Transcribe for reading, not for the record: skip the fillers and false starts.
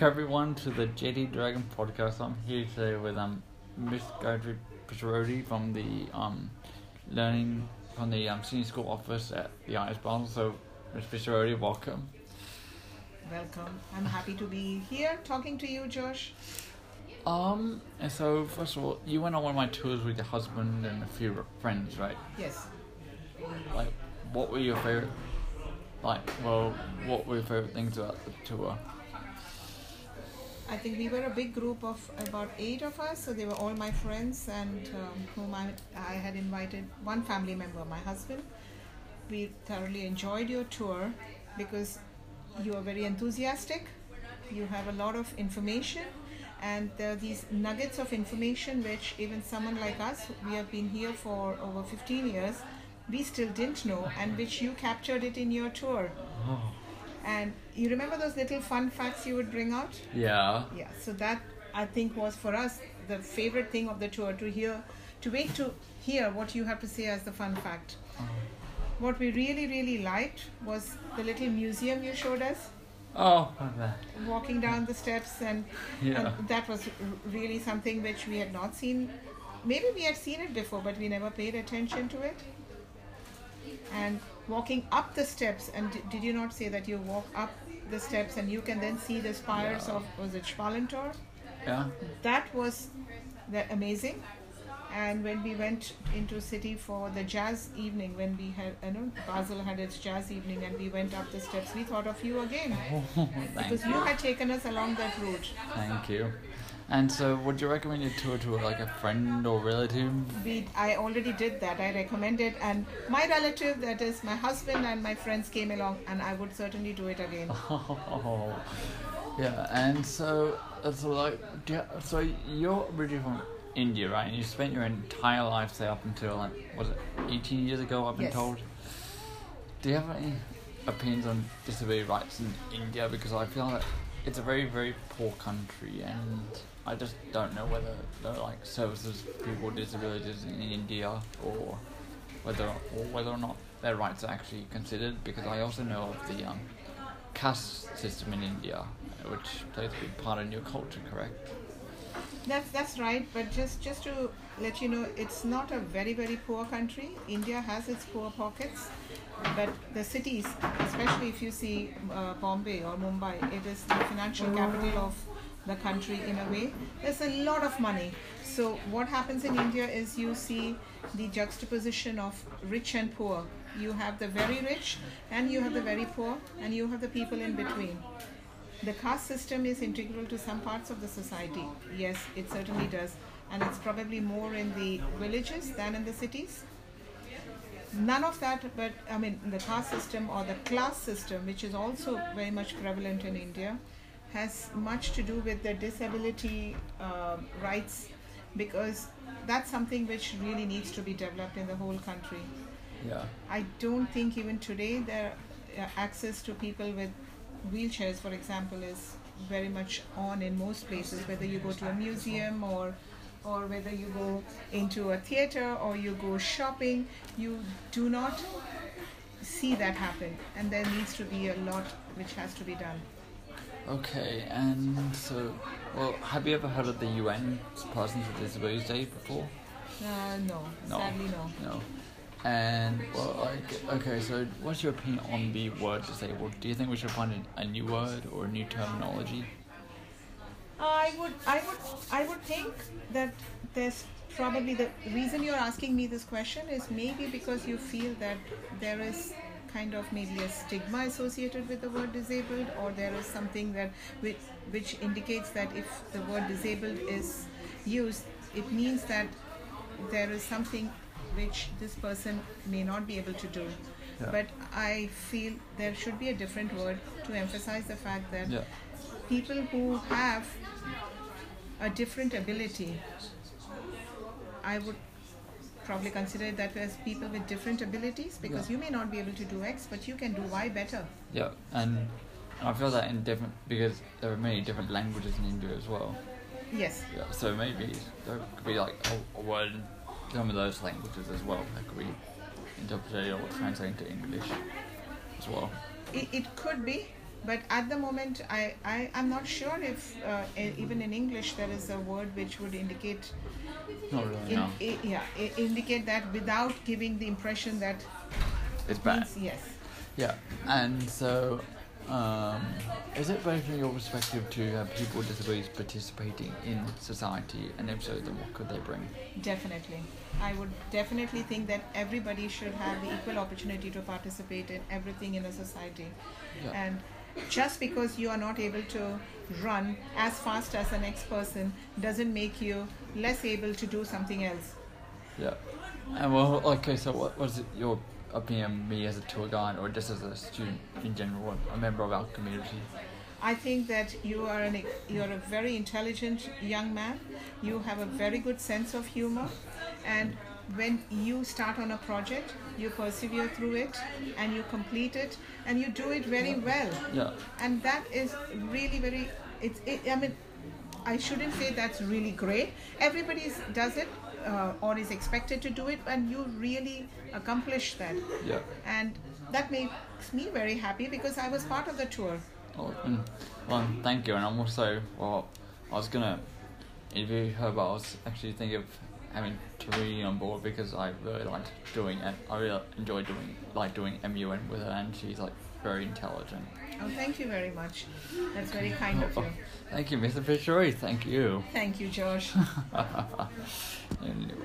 back, everyone, to the Jetty Dragon podcast. I'm here today with Miss Gaudry Picharoli from the learning from the senior school office at the ISB Basel. So, Miss Fisherie, welcome. Welcome. I'm happy to be here talking to you, Josh. And so, first of all, you went on one of my tours with your husband and a few friends, right? Yes. Like, what were your favorite? What were your favorite things about the tour? I think we were a big group of about 8 of us, so they were all my friends and whom I had invited one family member, my husband. We thoroughly enjoyed your tour because you are very enthusiastic, you have a lot of information, and there are these nuggets of information which even someone like us, we have been here for over 15 years, we still didn't know, and which you captured it in your tour. Oh. And you remember those little fun facts you would bring out? Yeah. Yeah, so that I think was for us the favorite thing of the tour, to hear what you have to say as the fun fact. Oh. What we really, really liked was the little museum you showed us. Oh, walking down the steps and that was really something which we had not seen. Maybe we had seen it before, but we never paid attention to it. And walking up the steps, and did you not say that you walk up the steps and you can then see the spires of, was it Shvalentor? Yeah. That was amazing. And when we went into city for the jazz evening, when we had, Basel had its jazz evening and we went up the steps, we thought of you again. Oh, because you had taken us along that route. Thank you. And so, would you recommend your tour to like a friend or relative? I already did that. I recommended, and my relative, that is my husband and my friends, came along, and I would certainly do it again. Oh, yeah. And so, you're originally from India, right? And you spent your entire life there up until, was it 18 years ago? I've been told. Do you have any opinions on disability rights in India? Because I feel like it's a very, very poor country, and I just don't know whether there are services for people with disabilities in India, or whether or not their rights are actually considered. Because I also know of the caste system in India, which plays a big part in your culture, correct? That's right. But just to let you know, it's not a very, very poor country. India has its poor pockets. But the cities, especially if you see Bombay or Mumbai, it is the financial capital of the country in a way. There's a lot of money. So what happens in India is you see the juxtaposition of rich and poor. You have the very rich and you have the very poor, and you have the people in between. The caste system is integral to some parts of the society. Yes, it certainly does. And it's probably more in the villages than in the cities. None of that, but the caste system or the class system, which is also very much prevalent in India, has much to do with the disability rights, because that's something which really needs to be developed in the whole country. Yeah. I don't think even today their access to people with wheelchairs, for example, is very much on in most places, whether you go to a museum or whether you go into a theater or you go shopping, you do not see that happen. And there needs to be a lot which has to be done. Okay, and so, have you ever heard of the UN Persons with Disabilities Day before? No, sadly no. No. And, okay, so what's your opinion on the word disabled? Do you think we should find a new word or a new terminology? I would think that there's probably, the reason you're asking me this question is maybe because you feel that there is kind of maybe a stigma associated with the word disabled, or there is something that which indicates that if the word disabled is used, it means that there is something which this person may not be able to do. Yeah. But I feel there should be a different word to emphasize the fact that people who have a different ability, I would probably consider it that as people with different abilities, because you may not be able to do X, but you can do Y better. Yeah, and I feel that because there are many different languages in India as well. Yes. Yeah, so maybe there could be a word in some of those languages as well that could be interpreted or translated to English as well. It could be. But at the moment, I'm not sure if even in English there is a word which would indicate, indicate that without giving the impression that it's bad. Yes. Yeah, and so is it better from your perspective to have people with disabilities participating in society, and if so, then what could they bring? Definitely. I would definitely think that everybody should have the equal opportunity to participate in everything in the society. Yeah. And just because you are not able to run as fast as the next person doesn't make you less able to do something else. Yeah. And well, okay, so what's your opinion, me as a tour guide or just as a student in general, a member of our community? I think that you're a very intelligent young man. You have a very good sense of humor, and when you start on a project, you persevere through it and you complete it and you do it very well. Yeah. And that is really very, I mean, I shouldn't say that's really great. Everybody does it or is expected to do it, and you really accomplish that. Yeah. And that makes me very happy because I was part of the tour. Oh, well, thank you. And I'm also, well, I was going to interview her, but I was actually thinking of having Tarini on board because I really liked doing it. I really enjoyed doing MUN with her, and she's like very intelligent. Oh, thank you very much. That's very kind of you. Thank you, Mr. Fisherie. Thank you. Thank you, Josh. Anyway.